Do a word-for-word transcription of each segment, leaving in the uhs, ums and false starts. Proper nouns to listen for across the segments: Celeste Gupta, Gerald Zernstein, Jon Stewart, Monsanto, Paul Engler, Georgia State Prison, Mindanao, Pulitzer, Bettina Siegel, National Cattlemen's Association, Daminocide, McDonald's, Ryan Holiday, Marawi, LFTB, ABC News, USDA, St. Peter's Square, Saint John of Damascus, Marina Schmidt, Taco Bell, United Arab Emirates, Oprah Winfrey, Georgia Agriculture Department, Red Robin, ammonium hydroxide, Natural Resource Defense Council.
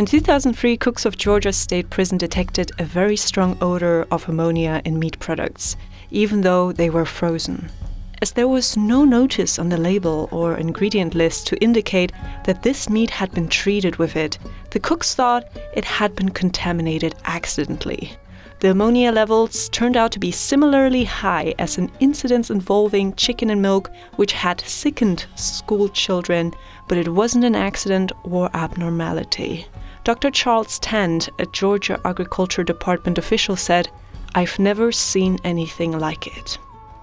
In two thousand three, cooks of Georgia State Prison detected a very strong odor of ammonia in meat products, even though they were frozen. As there was no notice on the label or ingredient list to indicate that this meat had been treated with it, the cooks thought it had been contaminated accidentally. The ammonia levels turned out to be similarly high as in incidents involving chicken and milk, which had sickened school children, but it wasn't an accident or abnormality. Doctor Charles Tand, a Georgia Agriculture Department official, said, "I've never seen anything like it."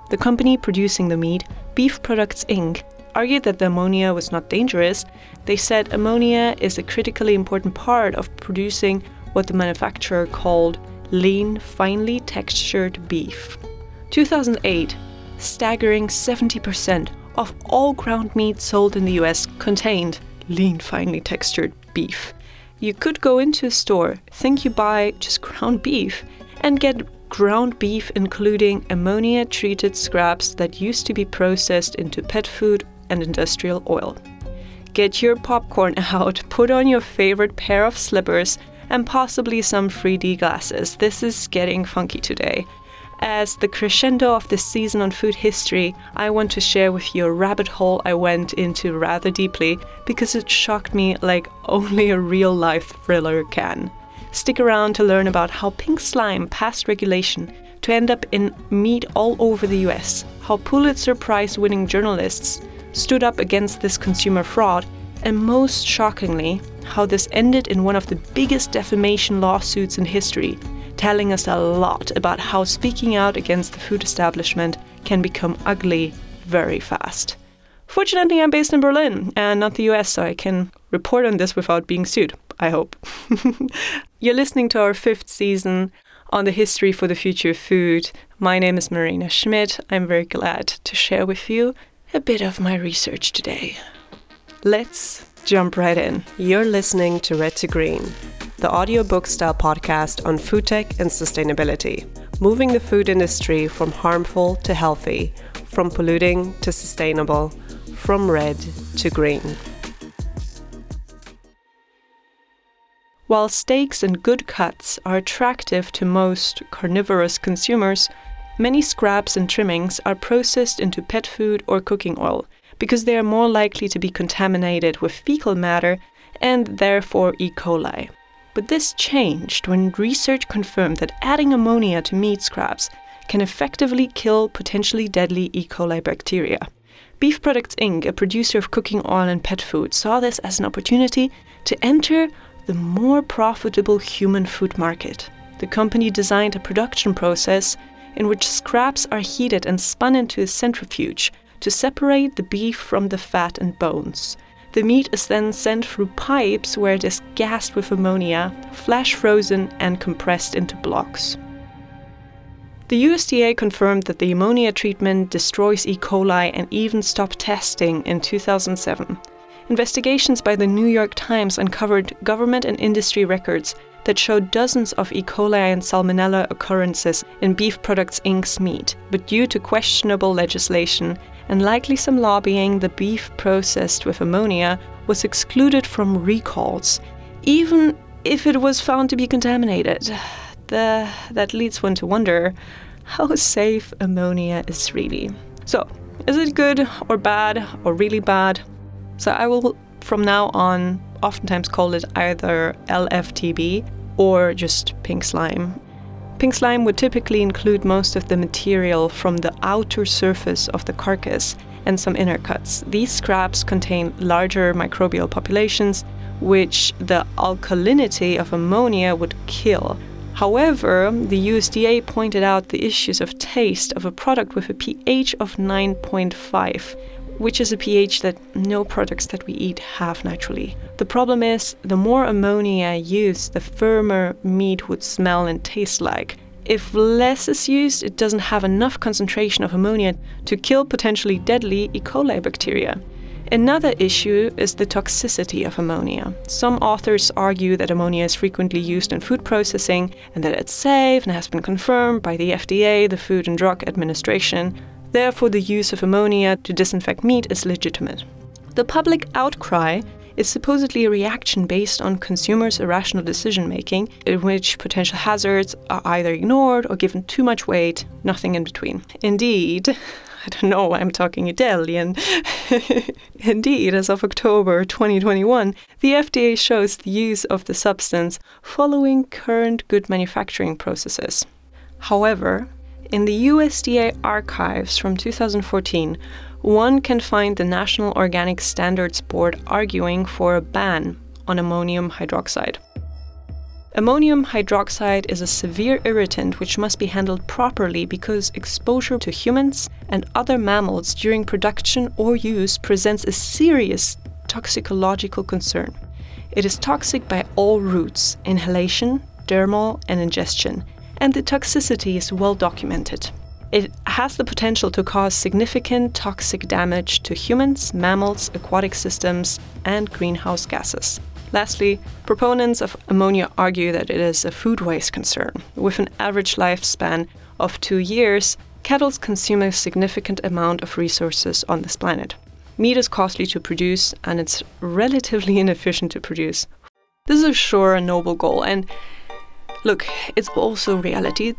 The company producing the meat, Beef Products Incorporated, argued that the ammonia was not dangerous. They said ammonia is a critically important part of producing what the manufacturer called lean, finely textured beef. two thousand eight, staggering seventy percent of all ground meat sold in the U S contained lean, finely textured beef. You could go into a store, think you buy just ground beef, and get ground beef including ammonia-treated scraps that used to be processed into pet food and industrial oil. Get your popcorn out, put on your favorite pair of slippers, and possibly some three D glasses. This is getting funky today. As the crescendo of this season on food history, I want to share with you a rabbit hole I went into rather deeply because it shocked me like only a real-life thriller can. Stick around to learn about how pink slime passed regulation to end up in meat all over the U S, how Pulitzer Prize-winning journalists stood up against this consumer fraud, and most shockingly, how this ended in one of the biggest defamation lawsuits in history, telling us a lot about how speaking out against the food establishment can become ugly very fast. Fortunately, I'm based in Berlin and not the U S, so I can report on this without being sued, I hope. You're listening to our fifth season on the history for the future of food. My name is Marina Schmidt. I'm very glad to share with you a bit of my research today. Let's jump right in. You're listening to Red to Green, the audiobook-style podcast on food tech and sustainability, moving the food industry from harmful to healthy, from polluting to sustainable, from red to green. While steaks and good cuts are attractive to most carnivorous consumers, many scraps and trimmings are processed into pet food or cooking oil because they are more likely to be contaminated with fecal matter and therefore E. coli. But this changed when research confirmed that adding ammonia to meat scraps can effectively kill potentially deadly E. coli bacteria. Beef Products Incorporated, a producer of cooking oil and pet food, saw this as an opportunity to enter the more profitable human food market. The company designed a production process in which scraps are heated and spun into a centrifuge to separate the beef from the fat and bones. The meat is then sent through pipes where it is gassed with ammonia, flash frozen and compressed into blocks. The U S D A confirmed that the ammonia treatment destroys E. coli and even stopped testing in two thousand seven. Investigations by the New York Times uncovered government and industry records that showed dozens of E. coli and Salmonella occurrences in Beef Products Incorporated's meat, but due to questionable legislation and likely some lobbying, the beef processed with ammonia was excluded from recalls, even if it was found to be contaminated. The, that leads one to wonder how safe ammonia is really. So, is it good or bad or really bad? So I will, from now on, oftentimes call it either L F T B or just pink slime. Pink slime would typically include most of the material from the outer surface of the carcass and some inner cuts. These scraps contain larger microbial populations, which the alkalinity of ammonia would kill. However, the U S D A pointed out the issues of taste of a product with a pH of nine point five, which is a pH that no products that we eat have naturally. The problem is, the more ammonia used, the firmer meat would smell and taste like. If less is used, it doesn't have enough concentration of ammonia to kill potentially deadly E. coli bacteria. Another issue is the toxicity of ammonia. Some authors argue that ammonia is frequently used in food processing and that it's safe and has been confirmed by the F D A, the Food and Drug Administration. Therefore, the use of ammonia to disinfect meat is legitimate. The public outcry It's supposedly a reaction based on consumers' irrational decision-making, in which potential hazards are either ignored or given too much weight, nothing in between. Indeed, I don't know why I'm talking Italian. Indeed, as of October twenty twenty-one, the F D A shows the use of the substance following current good manufacturing processes. However, in the U S D A archives from two thousand fourteen, one can find the National Organic Standards Board arguing for a ban on ammonium hydroxide. Ammonium hydroxide is a severe irritant which must be handled properly because exposure to humans and other mammals during production or use presents a serious toxicological concern. It is toxic by all routes, inhalation, dermal, and ingestion, and the toxicity is well documented. It has the potential to cause significant toxic damage to humans, mammals, aquatic systems, and greenhouse gases. Lastly, proponents of ammonia argue that it is a food waste concern. With an average lifespan of two years, cattle consume a significant amount of resources on this planet. Meat is costly to produce, and it's relatively inefficient to produce. This is sure a noble goal, and look, it's also reality.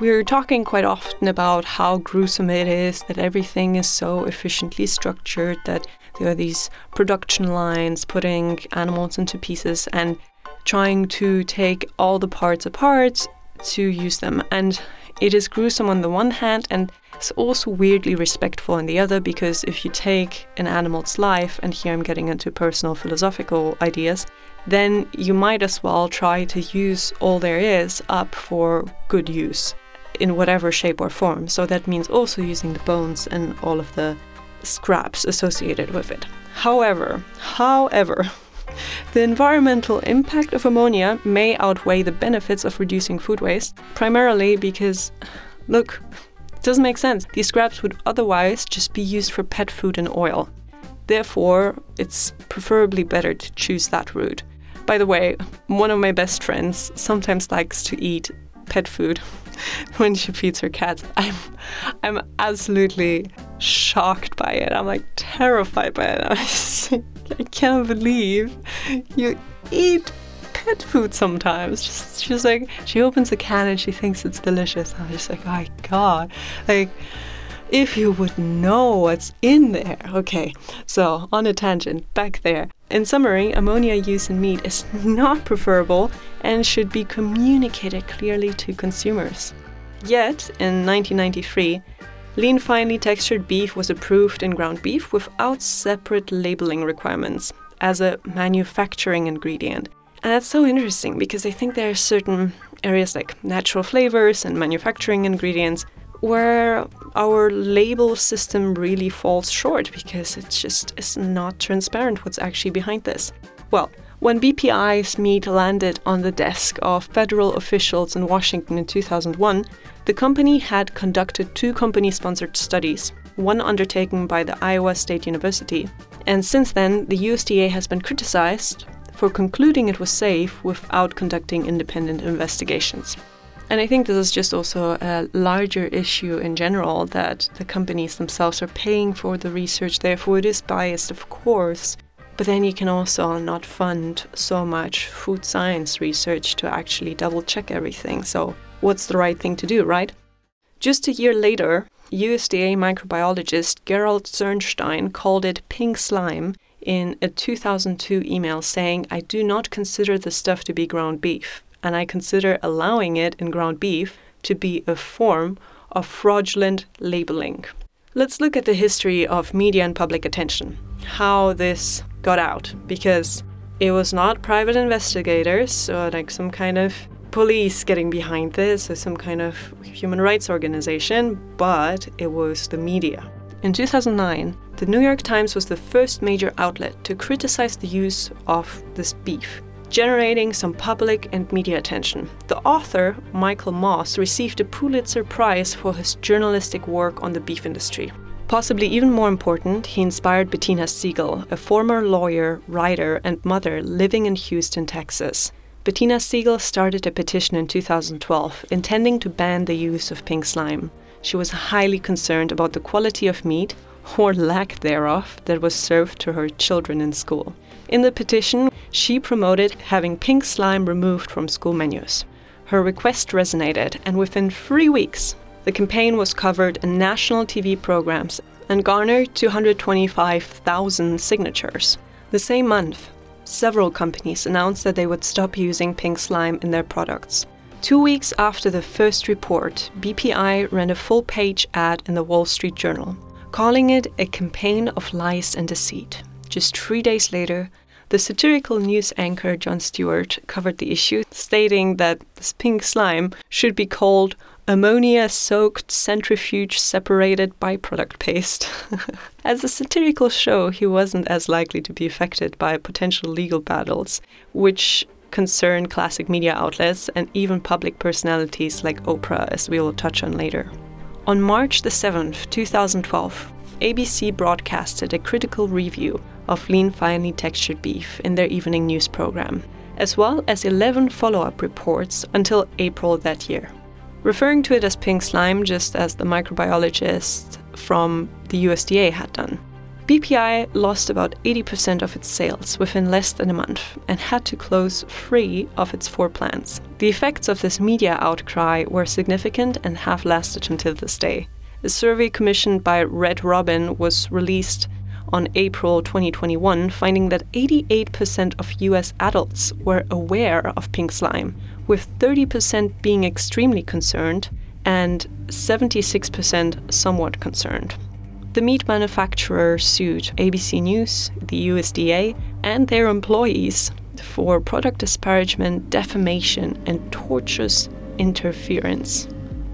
We're talking quite often about how gruesome it is, that everything is so efficiently structured, that there are these production lines putting animals into pieces and trying to take all the parts apart to use them. And it is gruesome on the one hand, and it's also weirdly respectful on the other, because if you take an animal's life, and here I'm getting into personal philosophical ideas, then you might as well try to use all there is up for good use in whatever shape or form. So that means also using the bones and all of the scraps associated with it. However, however, the environmental impact of ammonia may outweigh the benefits of reducing food waste, primarily because, look, it doesn't make sense. These scraps would otherwise just be used for pet food and oil. Therefore, it's preferably better to choose that route. By the way, one of my best friends sometimes likes to eat pet food when she feeds her cats. I'm, I'm absolutely shocked by it. I'm like terrified by it. I'm just, I can't believe you eat pet food sometimes. Just, she's like, she opens a can and she thinks it's delicious. I'm just like, oh my God. Like, if you would know what's in there. Okay, so on a tangent, back there. In summary, ammonia use in meat is not preferable and should be communicated clearly to consumers. Yet, in nineteen ninety-three, lean finely textured beef was approved in ground beef without separate labeling requirements as a manufacturing ingredient. And that's so interesting because I think there are certain areas like natural flavors and manufacturing ingredients where our label system really falls short because it just is not transparent what's actually behind this. Well, when B P I's meat landed on the desk of federal officials in Washington in two thousand one, the company had conducted two company-sponsored studies, one undertaken by the Iowa State University. And since then, the U S D A has been criticized for concluding it was safe without conducting independent investigations. And I think this is just also a larger issue in general, that the companies themselves are paying for the research, therefore it is biased, of course, but then you can also not fund so much food science research to actually double-check everything. So what's the right thing to do, right? Just a year later, U S D A microbiologist Gerald Zernstein called it pink slime in a two thousand two email saying, "I do not consider the stuff to be ground beef, and I consider allowing it in ground beef to be a form of fraudulent labeling." Let's look at the history of media and public attention, how this got out, because it was not private investigators or like some kind of police getting behind this or some kind of human rights organization, but it was the media. In two thousand nine, the New York Times was the first major outlet to criticize the use of this beef, generating some public and media attention. The author, Michael Moss, received a Pulitzer Prize for his journalistic work on the beef industry. Possibly even more important, he inspired Bettina Siegel, a former lawyer, writer, and mother living in Houston, Texas. Bettina Siegel started a petition in two thousand twelve, intending to ban the use of pink slime. She was highly concerned about the quality of meat, or lack thereof, that was served to her children in school. In the petition, she promoted having pink slime removed from school menus. Her request resonated, and within three weeks, the campaign was covered in national T V programs and garnered two hundred twenty-five thousand signatures. The same month, several companies announced that they would stop using pink slime in their products. Two weeks after the first report, B P I ran a full-page ad in the Wall Street Journal, calling it a campaign of lies and deceit. Just three days later, the satirical news anchor Jon Stewart covered the issue, stating that this pink slime should be called ammonia-soaked centrifuge-separated byproduct paste. As a satirical show, he wasn't as likely to be affected by potential legal battles, which concern classic media outlets and even public personalities like Oprah, as we will touch on later. On March the seventh, two thousand twelve, A B C broadcasted a critical review of lean, finely textured beef in their evening news program, as well as eleven follow-up reports until April that year. Referring to it as pink slime, just as the microbiologist from the U S D A had done. B P I lost about eighty percent of its sales within less than a month and had to close three of its four plants. The effects of this media outcry were significant and have lasted until this day. A survey commissioned by Red Robin was released on April twenty twenty-one, finding that eighty-eight percent of U S adults were aware of pink slime, with thirty percent being extremely concerned and seventy-six percent somewhat concerned. The meat manufacturer sued A B C News, the U S D A, and their employees for product disparagement, defamation, and tortious interference.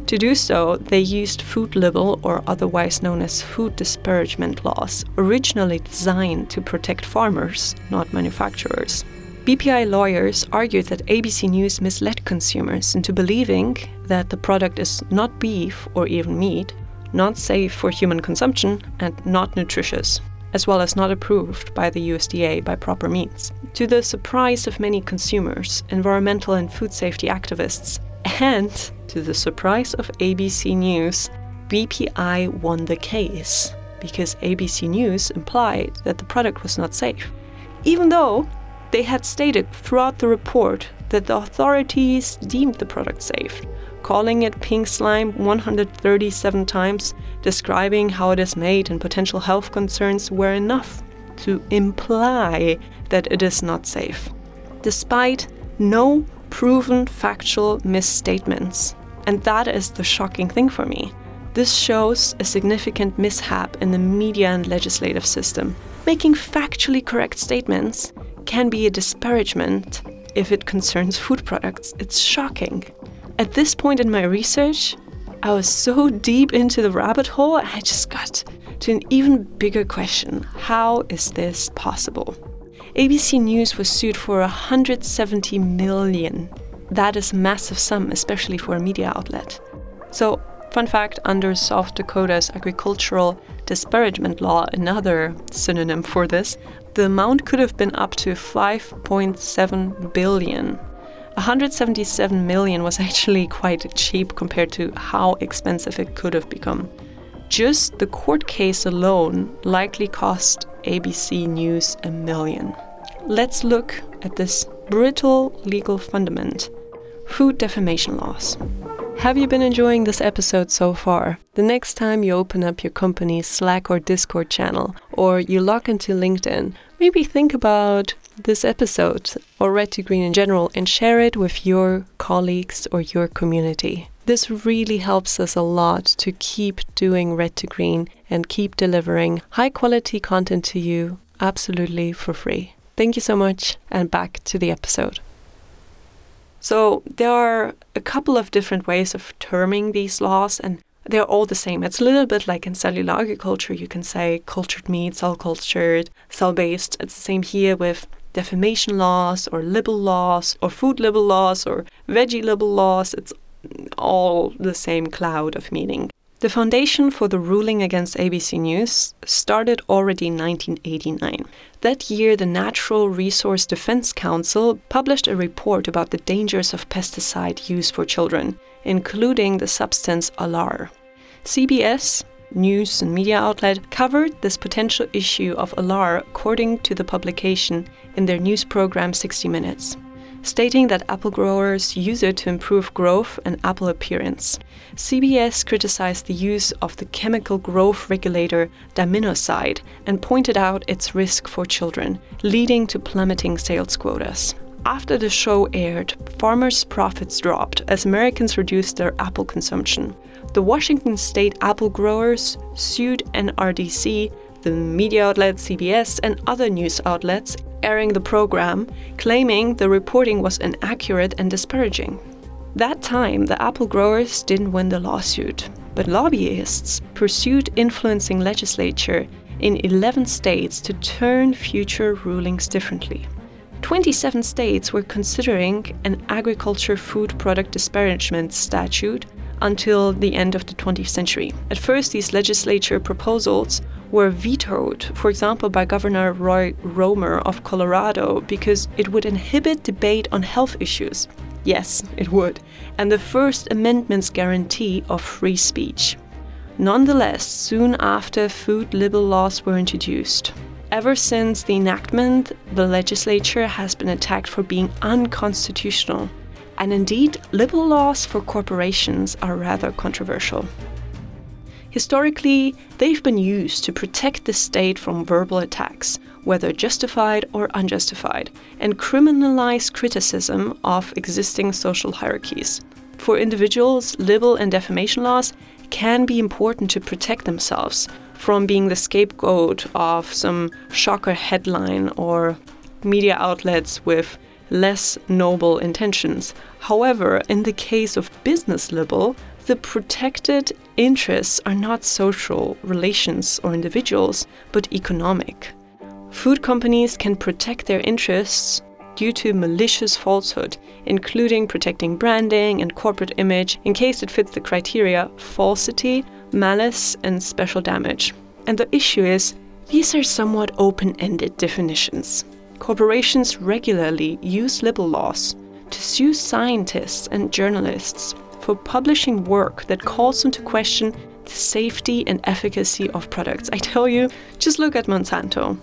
To do so, they used food libel, or otherwise known as food disparagement laws, originally designed to protect farmers, not manufacturers. B P I lawyers argued that A B C News misled consumers into believing that the product is not beef or even meat, not safe for human consumption, and not nutritious, as well as not approved by the U S D A by proper means. To the surprise of many consumers, environmental and food safety activists, and to the surprise of A B C News, B P I won the case, because A B C News implied that the product was not safe, even though they had stated throughout the report that the authorities deemed the product safe, calling it pink slime one hundred thirty-seven times, describing how it is made and potential health concerns were enough to imply that it is not safe, despite no proven factual misstatements. And that is the shocking thing for me. This shows a significant mishap in the media and legislative system. Making factually correct statements can be a disparagement if it concerns food products. It's shocking. At this point in my research, I was so deep into the rabbit hole, I just got to an even bigger question. How is this possible? A B C News was sued for one hundred seventy million dollars. That is a massive sum, especially for a media outlet. So, fun fact, under South Dakota's agricultural disparagement law, another synonym for this, the amount could have been up to five point seven billion dollars. one hundred seventy-seven million dollars was actually quite cheap compared to how expensive it could have become. Just the court case alone likely cost A B C News a million. Let's look at this brittle legal fundament. Food defamation laws. Have you been enjoying this episode so far? The next time you open up your company's Slack or Discord channel, or you log into LinkedIn, maybe think about this episode, or Red to Green in general, and share it with your colleagues or your community. This really helps us a lot to keep doing Red to Green and keep delivering high quality content to you absolutely for free. Thank you so much, and back to the episode. So there are a couple of different ways of terming these laws, and they're all the same. It's a little bit like in cellular agriculture. You can say cultured meat, cell cultured, cell based. It's the same here with defamation laws or libel laws or food libel laws or veggie libel laws. It's all the same cloud of meaning. The foundation for the ruling against A B C News started already in nineteen eighty-nine. That year, the Natural Resource Defense Council published a report about the dangers of pesticide use for children, including the substance Alar. C B S, news and media outlet covered this potential issue of Alar according to the publication in their news program sixty minutes, stating that apple growers use it to improve growth and apple appearance. C B S criticized the use of the chemical growth regulator Daminocide and pointed out its risk for children, leading to plummeting sales quotas. After the show aired, farmers' profits dropped as Americans reduced their apple consumption. The Washington state apple growers sued N R D C, the media outlet C B S, and other news outlets airing the program, claiming the reporting was inaccurate and disparaging. That time, the apple growers didn't win the lawsuit, but lobbyists pursued influencing legislature in eleven states to turn future rulings differently. twenty-seven states were considering an agriculture food product disparagement statute until the end of the twentieth century. At first, these legislature proposals were vetoed, for example, by Governor Roy Romer of Colorado, because it would inhibit debate on health issues. Yes, it would. And the First Amendment's guarantee of free speech. Nonetheless, soon after, food libel laws were introduced. Ever since the enactment, the legislature has been attacked for being unconstitutional. And indeed, libel laws for corporations are rather controversial. Historically, they've been used to protect the state from verbal attacks, whether justified or unjustified, and criminalize criticism of existing social hierarchies. For individuals, libel and defamation laws can be important to protect themselves from being the scapegoat of some shocker headline or media outlets with less noble intentions. However, in the case of business libel, the protected interests are not social relations or individuals, but economic. Food companies can protect their interests due to malicious falsehood, including protecting branding and corporate image in case it fits the criteria falsity, malice, and special damage. And the issue is, these are somewhat open-ended definitions. Corporations regularly use libel laws to sue scientists and journalists for publishing work that calls into question the safety and efficacy of products. I tell you, just look at Monsanto.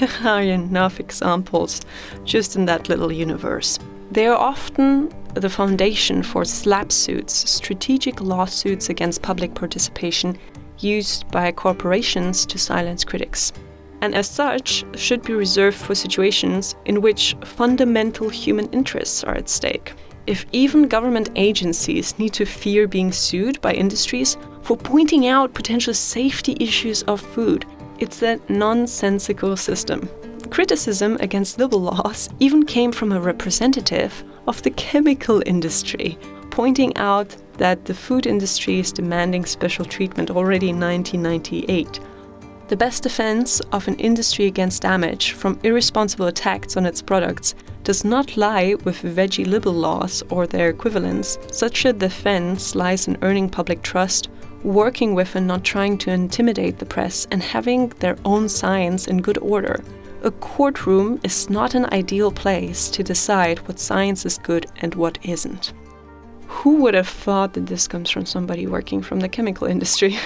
There are enough examples just in that little universe. They are often the foundation for slap suits, strategic lawsuits against public participation used by corporations to silence critics, and as such should be reserved for situations in which fundamental human interests are at stake. If even government agencies need to fear being sued by industries for pointing out potential safety issues of food, it's a nonsensical system. Criticism against libel laws even came from a representative of the chemical industry, pointing out that the food industry is demanding special treatment already in nineteen ninety-eight. The best defense of an industry against damage from irresponsible attacks on its products does not lie with veggie libel laws or their equivalents. Such a defense lies in earning public trust, working with and not trying to intimidate the press, and having their own science in good order. A courtroom is not an ideal place to decide what science is good and what isn't. Who would have thought that this comes from somebody working from the chemical industry?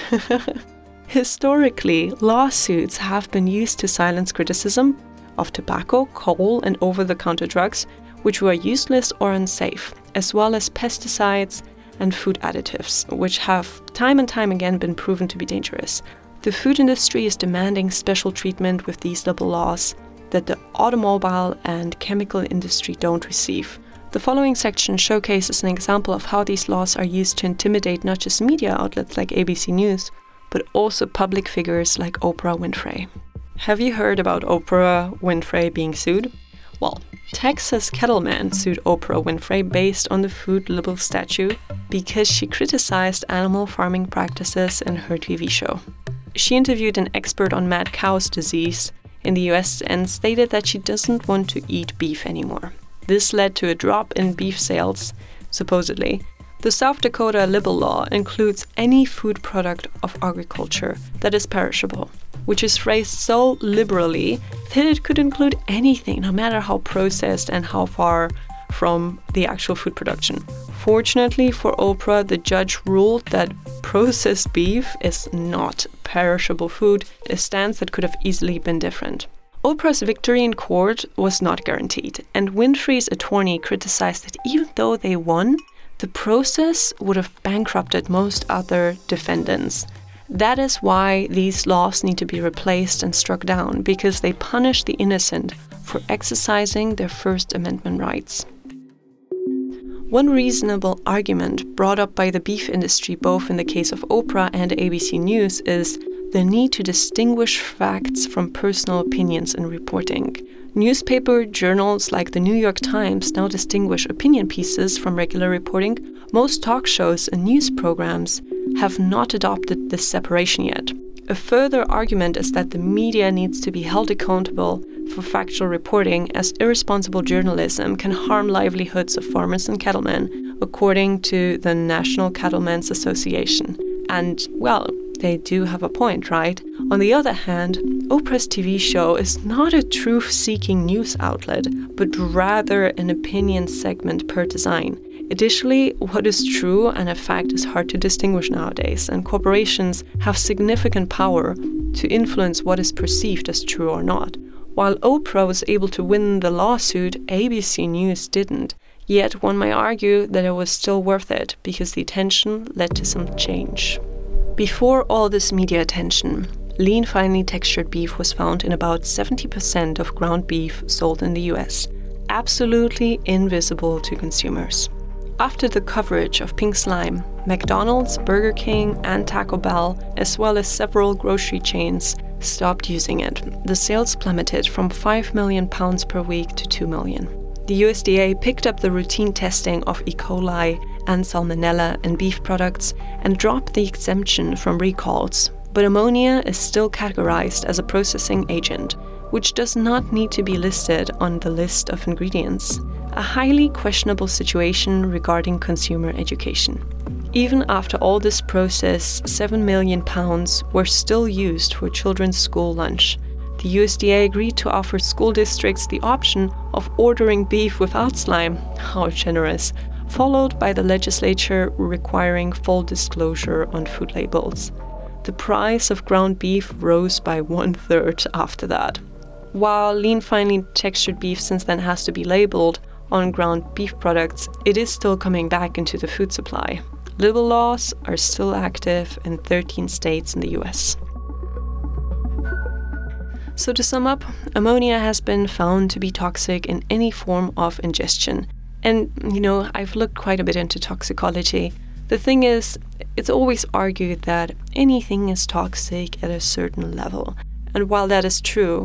Historically, lawsuits have been used to silence criticism of tobacco, coal, and over-the-counter drugs, which were useless or unsafe, as well as pesticides and food additives, which have time and time again been proven to be dangerous. The food industry is demanding special treatment with these libel laws that the automobile and chemical industry don't receive. The following section showcases an example of how these laws are used to intimidate not just media outlets like A B C News, but also public figures like Oprah Winfrey. Have you heard about Oprah Winfrey being sued? Well, Texas Cattleman sued Oprah Winfrey based on the food libel statute because she criticized animal farming practices in her T V show. She interviewed an expert on mad cow's disease in the U S and stated that she doesn't want to eat beef anymore. This led to a drop in beef sales, supposedly. The South Dakota libel law includes any food product of agriculture that is perishable, which is phrased so liberally that it could include anything, no matter how processed and how far from the actual food production. Fortunately for Oprah, the judge ruled that processed beef is not perishable food, a stance that could have easily been different. Oprah's victory in court was not guaranteed, and Winfrey's attorney criticized that even though they won, the process would have bankrupted most other defendants. That is why these laws need to be replaced and struck down, because they punish the innocent for exercising their First Amendment rights. One reasonable argument brought up by the beef industry, both in the case of Oprah and A B C News, is the need to distinguish facts from personal opinions in reporting. Newspaper journals like the New York Times now distinguish opinion pieces from regular reporting. Most talk shows and news programs have not adopted this separation yet. A further argument is that the media needs to be held accountable for factual reporting, as irresponsible journalism can harm livelihoods of farmers and cattlemen, according to the National Cattlemen's Association. And, well, they do have a point, right? On the other hand, Oprah's T V show is not a truth-seeking news outlet, but rather an opinion segment per design. Additionally, what is true and a fact is hard to distinguish nowadays, and corporations have significant power to influence what is perceived as true or not. While Oprah was able to win the lawsuit, A B C News didn't. Yet one may argue that it was still worth it, because the attention led to some change. Before all this media attention, lean, finely textured beef was found in about seventy percent of ground beef sold in the U S, absolutely invisible to consumers. After the coverage of pink slime, McDonald's, Burger King, and Taco Bell, as well as several grocery chains, stopped using it. The sales plummeted from five million pounds per week to two million. The U S D A picked up the routine testing of E. coli and salmonella in beef products and dropped the exemption from recalls. But ammonia is still categorized as a processing agent, which does not need to be listed on the list of ingredients. A highly questionable situation regarding consumer education. Even after all this process, seven million pounds were still used for children's school lunch. The U S D A agreed to offer school districts the option of ordering beef without slime. How generous. Followed by the legislature requiring full disclosure on food labels. The price of ground beef rose by one-third after that. While lean, finely textured beef since then has to be labeled on ground beef products, it is still coming back into the food supply. Label laws are still active in thirteen states in the U S. So to sum up, ammonia has been found to be toxic in any form of ingestion. And, you know, I've looked quite a bit into toxicology. The thing is, it's always argued that anything is toxic at a certain level. And while that is true,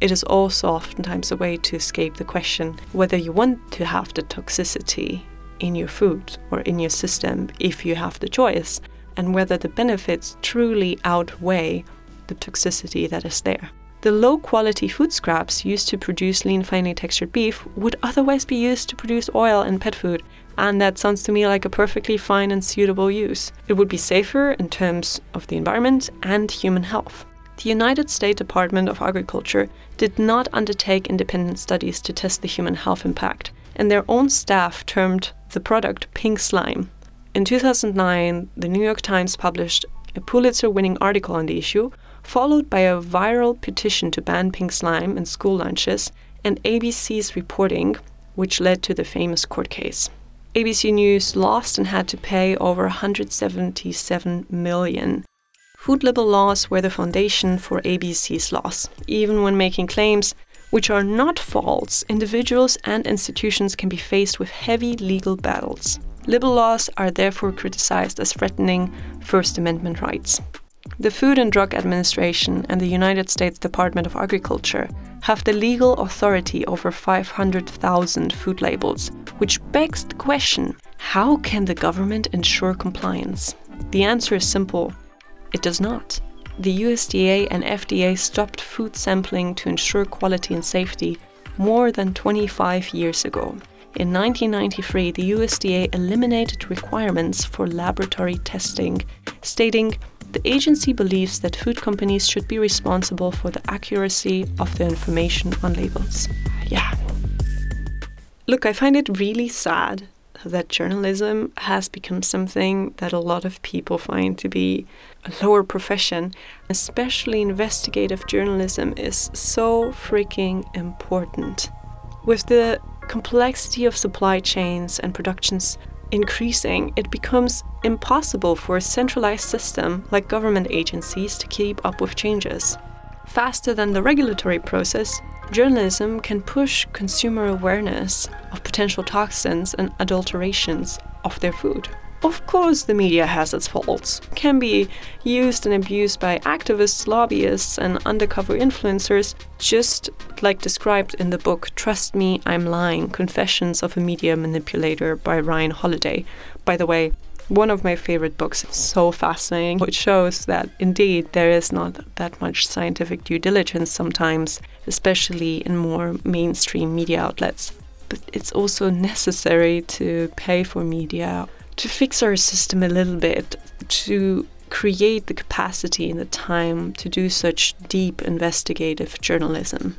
it is also oftentimes a way to escape the question whether you want to have the toxicity in your food or in your system if you have the choice, and whether the benefits truly outweigh the toxicity that is there. The low-quality food scraps used to produce lean, finely textured beef would otherwise be used to produce oil and pet food, and that sounds to me like a perfectly fine and suitable use. It would be safer in terms of the environment and human health. The United States Department of Agriculture did not undertake independent studies to test the human health impact, and their own staff termed the product pink slime. In two thousand nine, the New York Times published a Pulitzer-winning article on the issue, followed by a viral petition to ban pink slime in school lunches and A B C's reporting, which led to the famous court case. A B C News lost and had to pay over one hundred seventy-seven million dollars. Food label laws were the foundation for A B C's loss. Even when making claims which are not false, individuals and institutions can be faced with heavy legal battles. Label laws are therefore criticized as threatening First Amendment rights. The Food and Drug Administration and the United States Department of Agriculture have the legal authority over five hundred thousand food labels, which begs the question, how can the government ensure compliance? The answer is simple. It does not. The U S D A and F D A stopped food sampling to ensure quality and safety more than twenty-five years ago. In nineteen ninety-three, the U S D A eliminated requirements for laboratory testing, stating, "The agency believes that food companies should be responsible for the accuracy of their information on labels." Yeah. Look, I find it really sad that journalism has become something that a lot of people find to be a lower profession. Especially investigative journalism is so freaking important. With the complexity of supply chains and productions increasing, it becomes impossible for a centralized system like government agencies to keep up with changes. Faster than the regulatory process, journalism can push consumer awareness of potential toxins and adulterations of their food. Of course, the media has its faults. It can be used and abused by activists, lobbyists, and undercover influencers, just like described in the book Trust Me, I'm Lying: Confessions of a Media Manipulator by Ryan Holiday. By the way, one of my favorite books. It's so fascinating. It shows that indeed there is not that much scientific due diligence sometimes, especially in more mainstream media outlets. But it's also necessary to pay for media, to fix our system a little bit, to create the capacity and the time to do such deep investigative journalism.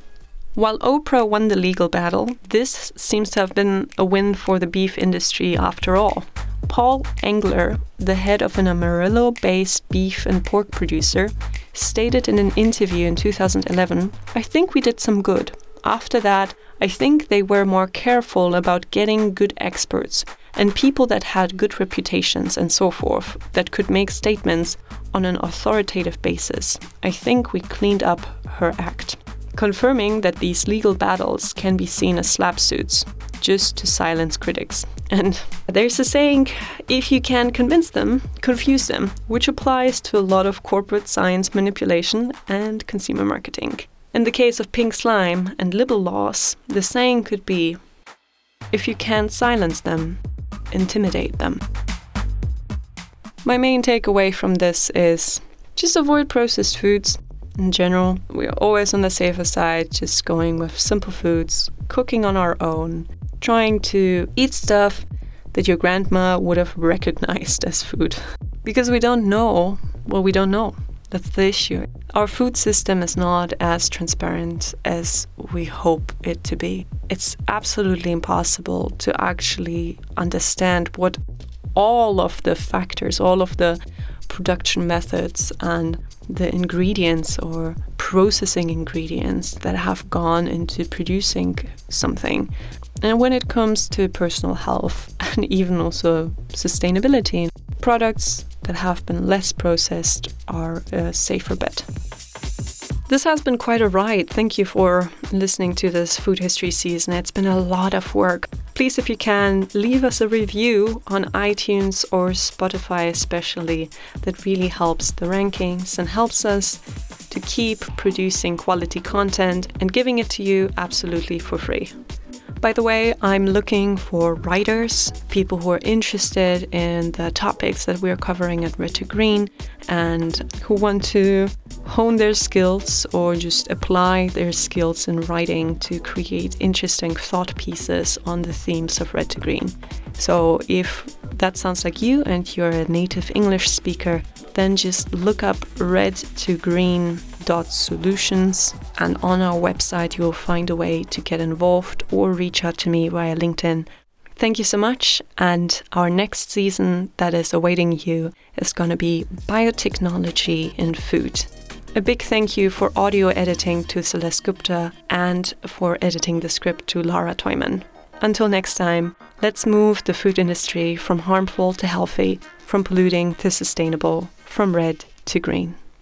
While Oprah won the legal battle, this seems to have been a win for the beef industry after all. Paul Engler, the head of an Amarillo-based beef and pork producer, stated in an interview in two thousand eleven, "I think we did some good. After that, I think they were more careful about getting good experts and people that had good reputations and so forth that could make statements on an authoritative basis. I think we cleaned up her act." Confirming that these legal battles can be seen as slapsuits, just to silence critics. And there's a saying, if you can convince them, confuse them, which applies to a lot of corporate science manipulation and consumer marketing. In the case of pink slime and libel laws, the saying could be, if you can't silence them, intimidate them. My main takeaway from this is just avoid processed foods. In general, we are always on the safer side, just going with simple foods, cooking on our own, trying to eat stuff that your grandma would have recognized as food. Because we don't know what we don't know. That's the issue. Our food system is not as transparent as we hope it to be. It's absolutely impossible to actually understand what all of the factors, all of the production methods and the ingredients or processing ingredients that have gone into producing something. And when it comes to personal health and even also sustainability, products that have been less processed are a safer bet. This has been quite a ride. Thank you for listening to this food history season. It's been a lot of work. Please, if you can, leave us a review on iTunes or Spotify especially. That really helps the rankings and helps us to keep producing quality content and giving it to you absolutely for free. By the way, I'm looking for writers, people who are interested in the topics that we're covering at Red to Green and who want to hone their skills or just apply their skills in writing to create interesting thought pieces on the themes of Red to Green. So if that sounds like you and you're a native English speaker, then just look up red to green dot solutions and on our website you'll find a way to get involved or reach out to me via LinkedIn. Thank you so much, and our next season that is awaiting you is going to be biotechnology in food. A big thank you for audio editing to Celeste Gupta and for editing the script to Lara Toyman. Until next time, let's move the food industry from harmful to healthy, from polluting to sustainable, from red to green.